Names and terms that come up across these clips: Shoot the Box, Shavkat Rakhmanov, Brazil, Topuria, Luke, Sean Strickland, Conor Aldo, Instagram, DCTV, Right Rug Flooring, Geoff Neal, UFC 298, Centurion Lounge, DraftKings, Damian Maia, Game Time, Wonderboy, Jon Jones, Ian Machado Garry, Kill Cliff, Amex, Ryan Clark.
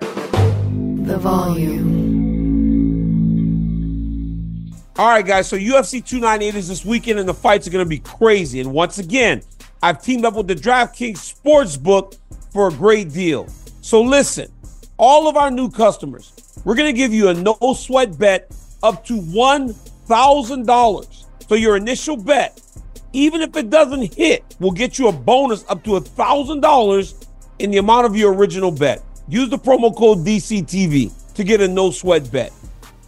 The volume. All right, guys, so UFC 298 is this weekend, and the fights are going to be crazy. And once again, I've teamed up with the DraftKings Sportsbook for a great deal. So listen, all of our new customers, we're going to give you a no-sweat bet up to $1,000. So your initial bet, even if it doesn't hit, will get you a bonus up to $1,000 in the amount of your original bet. Use the promo code DCTV to get a no-sweat bet,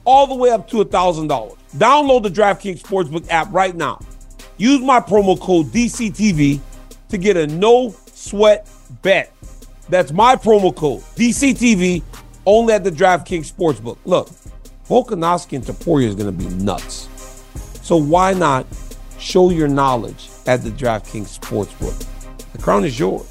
all the way up to $1,000. Download the DraftKings Sportsbook app right now. Use my promo code DCTV to get a no-sweat bet. That's my promo code, DCTV, only at the DraftKings Sportsbook. Look, Volkanovski and Topuria is going to be nuts. So why not show your knowledge at the DraftKings Sportsbook? The crown is yours.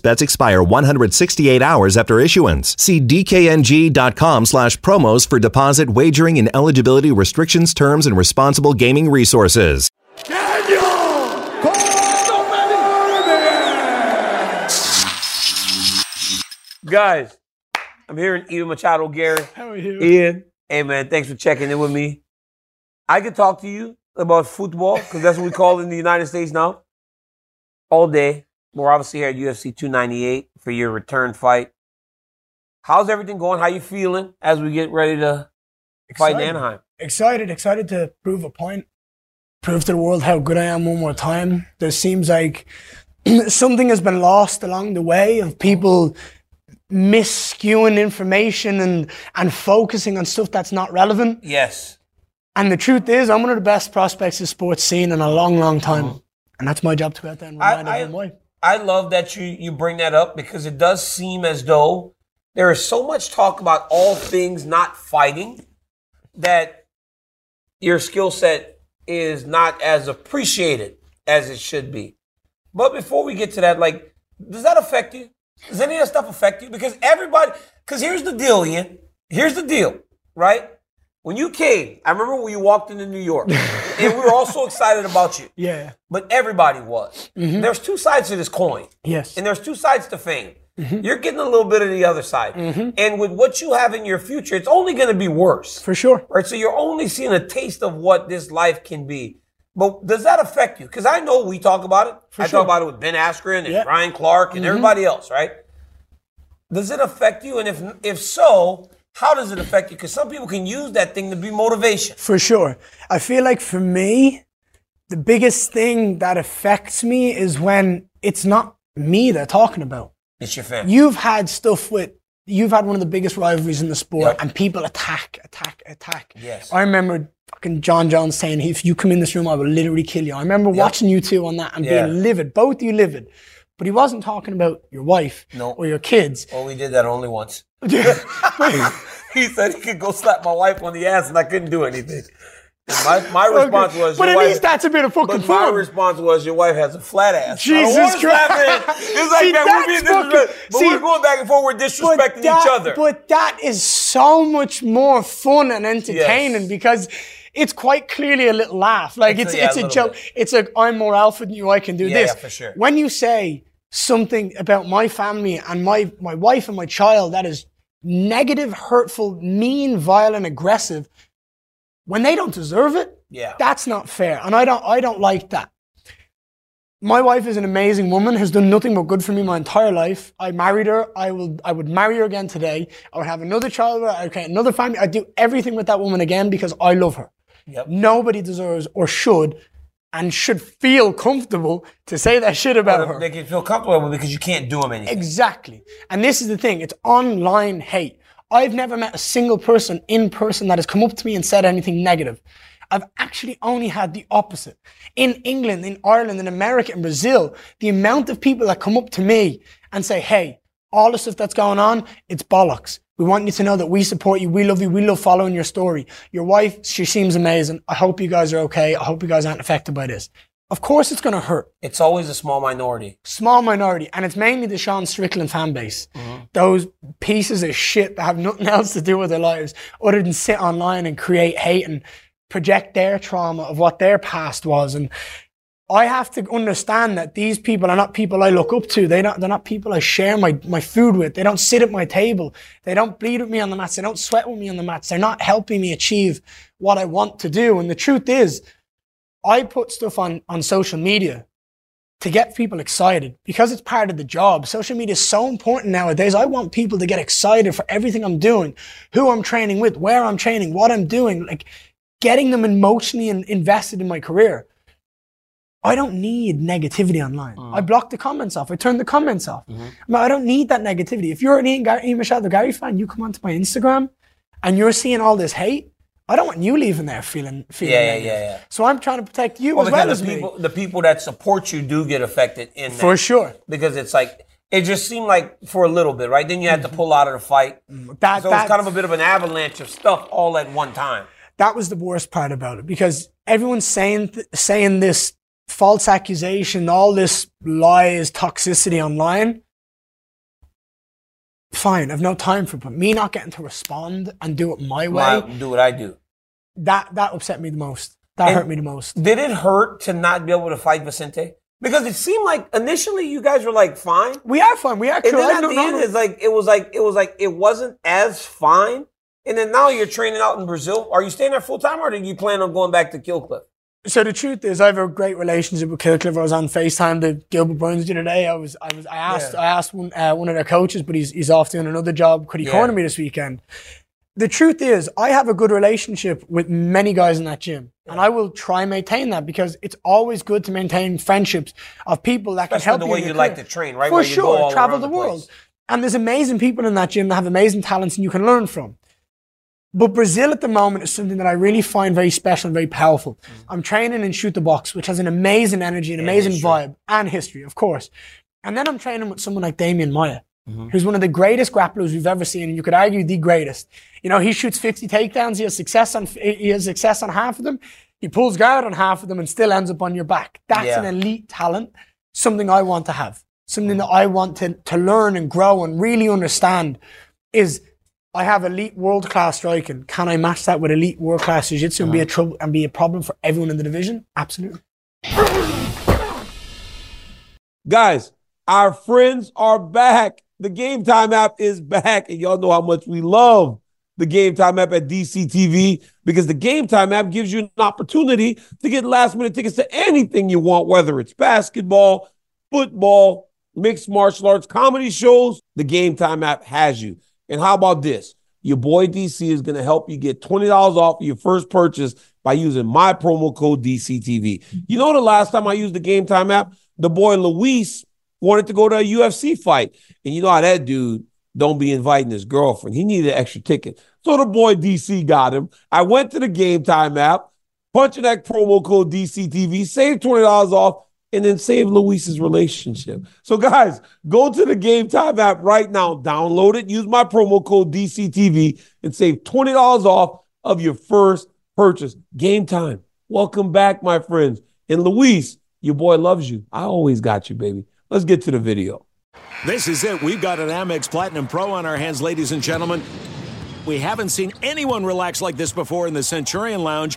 bets expire 168 hours after issuance. See DKNG.com/promos for deposit, wagering, and eligibility restrictions, terms, and responsible gaming resources. Guys, I'm here in Ian Machado Garry. How are you? Ian, hey man, thanks for checking in with me. I could talk to you about football, because that's what we call it in the United States now, all day. We're obviously here at UFC 298 for your return fight. How's everything going? How you feeling as we get ready to fight in Anaheim? Excited to prove a point. Prove to the world how good I am one more time. There seems like something has been lost along the way of people misskewing information and focusing on stuff that's not relevant. Yes. And the truth is, I'm one of the best prospects the sport's seen in a long, long time. Mm-hmm. And that's my job to go out there and remind everyone. I love that you bring that up, because it does seem as though there is so much talk about all things not fighting that your skill set is not as appreciated as it should be. But before we get to that, like, does that affect you? Does any of that stuff affect you? Because here's the deal, Ian. Here's the deal, right? When you came, I remember when you walked into New York, and we were all so excited about you. Yeah. But everybody was. Mm-hmm. There's two sides to this coin. Yes. And there's two sides to fame. Mm-hmm. You're getting a little bit of the other side. Mm-hmm. And with what you have in your future, it's only going to be worse. For sure. Right? So you're only seeing a taste of what this life can be. But does that affect you? Because I know we talk about it. I talk about it with Ben Askren and Ryan Clark and everybody else, right? Does it affect you? And if so... how does it affect you? Because some people can use that thing to be motivation. For sure. I feel like for me, the biggest thing that affects me is when it's not me they're talking about. It's your family. You've had one of the biggest rivalries in the sport, and people attack. Yes. I remember fucking Jon Jones saying, if you come in this room, I will literally kill you. I remember watching you two on that and being livid, both of you livid. But he wasn't talking about your wife or your kids. Oh, he did that only once. He said he could go slap my wife on the ass and I couldn't do anything. My response was, but at least that's a bit of fucking fun. My response was, your wife has a flat ass. Jesus Christ! It's like we're going back and forth. We're disrespecting each other. But that is so much more fun and entertaining because it's quite clearly a little laugh. Like it's a joke. Bit. It's like I'm more alpha than you. I can do this. Yeah, for sure. When you say something about my family and my wife and my child, that is negative, hurtful, mean, violent, aggressive. When they don't deserve it, that's not fair. And I don't like that. My wife is an amazing woman, has done nothing but good for me my entire life. I married her. I would marry her again today. I would have another child. I would create another family. I'd do everything with that woman again because I love her. Yep. Nobody deserves or should feel comfortable to say that shit about her. They can feel comfortable because you can't do them anything. Exactly. And this is the thing. It's online hate. I've never met a single person in person that has come up to me and said anything negative. I've actually only had the opposite. In England, in Ireland, in America, in Brazil, the amount of people that come up to me and say, hey, all the stuff that's going on, it's bollocks. We want you to know that we support you. We love following your story. Your wife, she seems amazing. I hope you guys are okay. I hope you guys aren't affected by this. Of course it's going to hurt. It's always a small minority. And it's mainly the Sean Strickland fan base. Mm-hmm. Those pieces of shit that have nothing else to do with their lives other than sit online and create hate and project their trauma of what their past was. And I have to understand that these people are not people I look up to. They're not people I share my food with. They don't sit at my table. They don't bleed with me on the mats. They don't sweat with me on the mats. They're not helping me achieve what I want to do. And the truth is, I put stuff on social media to get people excited because it's part of the job. Social media is so important nowadays. I want people to get excited for everything I'm doing, who I'm training with, where I'm training, what I'm doing, like getting them emotionally invested in my career. I don't need negativity online. I block the comments off. I turn the comments off. Mm-hmm. I don't need that negativity. If you're an Ian Machado Garry fan, you come onto my Instagram and you're seeing all this hate. I don't want you leaving there feeling negative. Yeah. So I'm trying to protect you as well as me. The people that support you do get affected in that. For sure. Because it's like, it just seemed like for a little bit, right? Then you had to pull out of the fight. So it's kind of a bit of an avalanche of stuff all at one time. That was the worst part about it because everyone's saying this false accusation, all this lies, toxicity online. Fine, I've no time for it, but me not getting to respond and do it my way. Do what I do. That upset me the most. That hurt me the most. Did it hurt to not be able to fight Vicente? Because it seemed like initially you guys were like fine. We are fine. We are cool. And then at the end, it wasn't as fine. And then now you're training out in Brazil. Are you staying there full time or do you plan on going back to Kill Cliff? So the truth is, I have a great relationship with Kill Cliff. I was on FaceTime to Gilbert Burns the other day. I asked one of their coaches, but he's off doing another job. Could he corner me this weekend? The truth is, I have a good relationship with many guys in that gym, and I will try and maintain that because it's always good to maintain friendships of people that can help you. Especially the way you like to train, right? For sure, travel the world, and there's amazing people in that gym that have amazing talents and you can learn from. But Brazil at the moment is something that I really find very special and very powerful. Mm-hmm. I'm training in Shoot the Box, which has an amazing energy, an amazing vibe, and history, of course. And then I'm training with someone like Damian Maia, who's one of the greatest grapplers we've ever seen, and you could argue the greatest. You know, he shoots 50 takedowns. He has success on half of them. He pulls guard on half of them and still ends up on your back. That's an elite talent, something I want to have, something that I want to learn and grow and really understand is I have elite world-class striking. Can I match that with elite world-class jiu-jitsu and be a trouble and be a problem for everyone in the division? Absolutely. Guys, our friends are back. The Game Time app is back. And y'all know how much we love the Game Time app at DCTV because the Game Time app gives you an opportunity to get last-minute tickets to anything you want, whether it's basketball, football, mixed martial arts, comedy shows. The Game Time app has you. And how about this? Your boy DC is going to help you get $20 off your first purchase by using my promo code DCTV. You know, the last time I used the Game Time app, the boy Luis wanted to go to a UFC fight. And you know how that dude don't be inviting his girlfriend. He needed an extra ticket. So the boy DC got him. I went to the Game Time app, punching that promo code DCTV, saved $20 off, and then save Luis's relationship. So guys, go to the Game Time app right now, download it, use my promo code DCTV, and save $20 off of your first purchase. Game Time. Welcome back, my friends. And Luis, your boy loves you. I always got you, baby. Let's get to the video. This is it. We've got an Amex Platinum Pro on our hands, ladies and gentlemen. We haven't seen anyone relax like this before in the Centurion Lounge.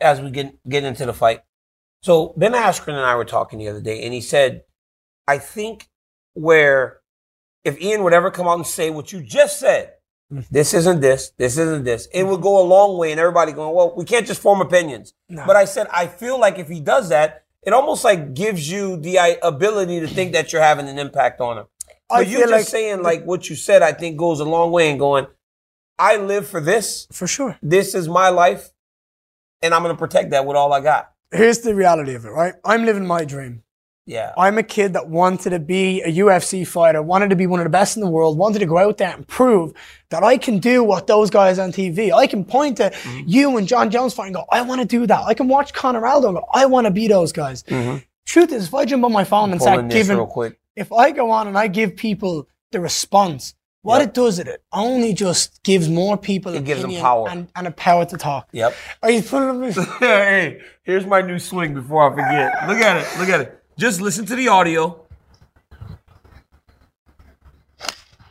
as we get into the fight? So Ben Askren and I were talking the other day, and he said, I think where, if Ian would ever come out and say what you just said, this isn't this, it would go a long way, and everybody going, well, we can't just form opinions. No. But I said, I feel like if he does that, it almost like gives you the ability to think that you're having an impact on him. But you just like saying like what you said, I think goes a long way and going, I live for this. For sure. This is my life, and I'm going to protect that with all I got. Here's the reality of it, right? I'm living my dream. Yeah. I'm a kid that wanted to be a UFC fighter, wanted to be one of the best in the world, wanted to go out there and prove that I can do what those guys on TV. I can point to you and Jon Jones fight and go, I want to do that. I can watch Conor Aldo and go, I want to be those guys. Mm-hmm. Truth is, if I jump on my phone and start giving, if I go on and I give people the response, what it does is it only just gives more people it gives them power. And a power to talk. Yep. Are you putting me? Hey, here's my new swing before I forget. Look at it. Just listen to the audio.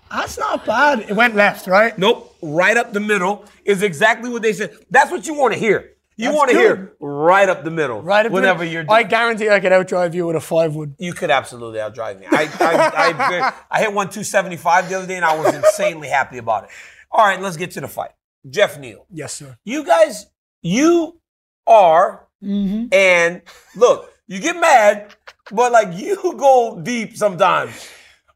That's not bad. It went left, right? Nope. Right up the middle is exactly what they said. That's what you want to hear. You want to hear right up the middle. Right up the middle. You're doing. I guarantee I could outdrive you with a 5-wood. You could absolutely outdrive me. I hit 1,275 the other day, and I was insanely happy about it. All right, let's get to the fight. Geoff Neal. Yes, sir. You guys, you are, and look, you get mad, but like you go deep sometimes.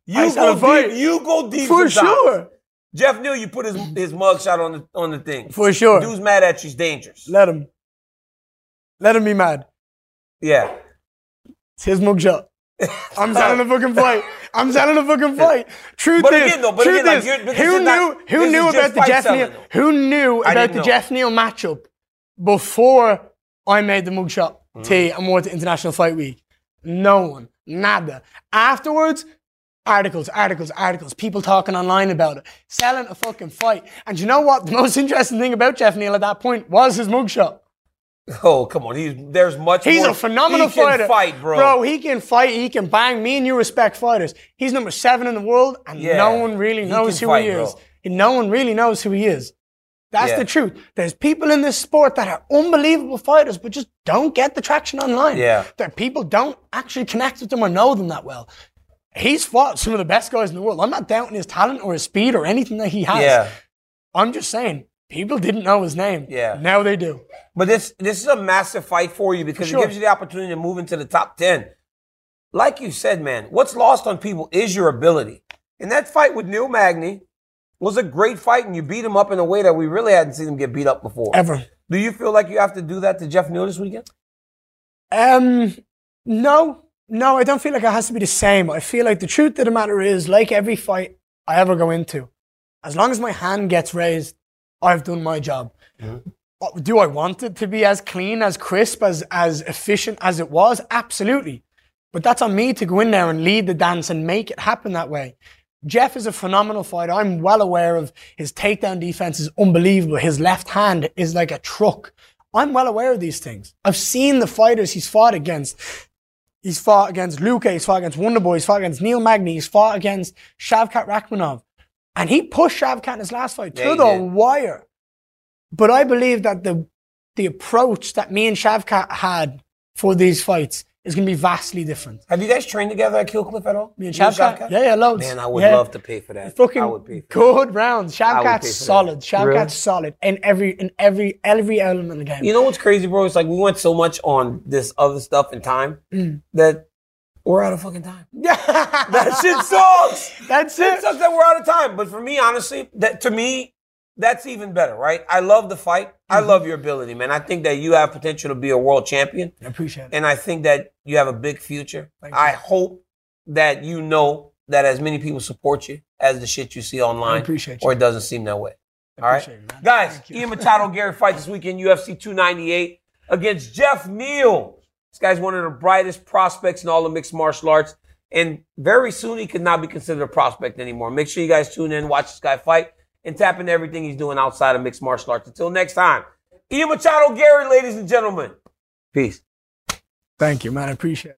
You go deep for sometimes. For sure. Geoff Neal, you put his mugshot on the thing. For sure. Dude's mad at you. He's dangerous. Let him be mad. Yeah. It's his mugshot. I'm selling the fucking fight. Truth is, who knew about the Geoff Neal matchup before I made the mugshot tee and wore to International Fight Week? No one. Nada. Afterwards, articles, people talking online about it, selling a fucking fight. And you know what? The most interesting thing about Geoff Neal at that point was his mugshot. Oh, come on. He's a phenomenal fighter. He can fight, bro. Bro, he can fight. He can bang. Me and you respect fighters. He's number 7 in the world, and no one really knows who he is. And no one really knows who he is. That's the truth. There's people in this sport that are unbelievable fighters, but just don't get the traction online. Yeah. That people don't actually connect with them or know them that well. He's fought some of the best guys in the world. I'm not doubting his talent or his speed or anything that he has. Yeah. I'm just saying, people didn't know his name. Yeah. Now they do. But this is a massive fight for you because it gives you the opportunity to move into the top 10. Like you said, man, what's lost on people is your ability. And that fight with Neil Magny was a great fight, and you beat him up in a way that we really hadn't seen him get beat up before. Ever. Do you feel like you have to do that to Geoff Neal this weekend? No. No, I don't feel like it has to be the same. I feel like the truth of the matter is, like every fight I ever go into, as long as my hand gets raised, I've done my job. Mm-hmm. Do I want it to be as clean, as crisp, as efficient as it was? Absolutely. But that's on me to go in there and lead the dance and make it happen that way. Geoff is a phenomenal fighter. I'm well aware of his takedown defense is unbelievable. His left hand is like a truck. I'm well aware of these things. I've seen the fighters he's fought against. He's fought against Luke, he's fought against Wonderboy, he's fought against Neil Magny, he's fought against Shavkat Rakhmanov. And he pushed Shavkat in his last fight to the wire. But I believe that the approach that me and Shavkat had for these fights is going to be vastly different. Have you guys trained together at Kill Cliff at all? Me and Shavkat? Yeah, loads. Man, I would love to pay for that. Fucking I would pay for good that. Rounds. Shavkat's solid. Shavkat's solid in every element of the game. You know what's crazy, bro? It's like we went so much on this other stuff and time that we're out of fucking time. That shit sucks. That's it. It sucks that we're out of time. But for me, honestly, that's even better, right? I love the fight. Mm-hmm. I love your ability, man. I think that you have potential to be a world champion. I appreciate it. And I think that you have a big future. I hope that you know that as many people support you as the shit you see online. I appreciate you. Or it doesn't seem that way. All right? You, guys, Ian Machado Garry fights this weekend, UFC 298 against Geoff Neal. This guy's one of the brightest prospects in all the mixed martial arts. And very soon he could not be considered a prospect anymore. Make sure you guys tune in, watch this guy fight, and tap into everything he's doing outside of mixed martial arts. Until next time, Ian Machado Garry, ladies and gentlemen. Peace. Thank you, man. I appreciate it.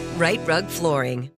Right Rug Flooring.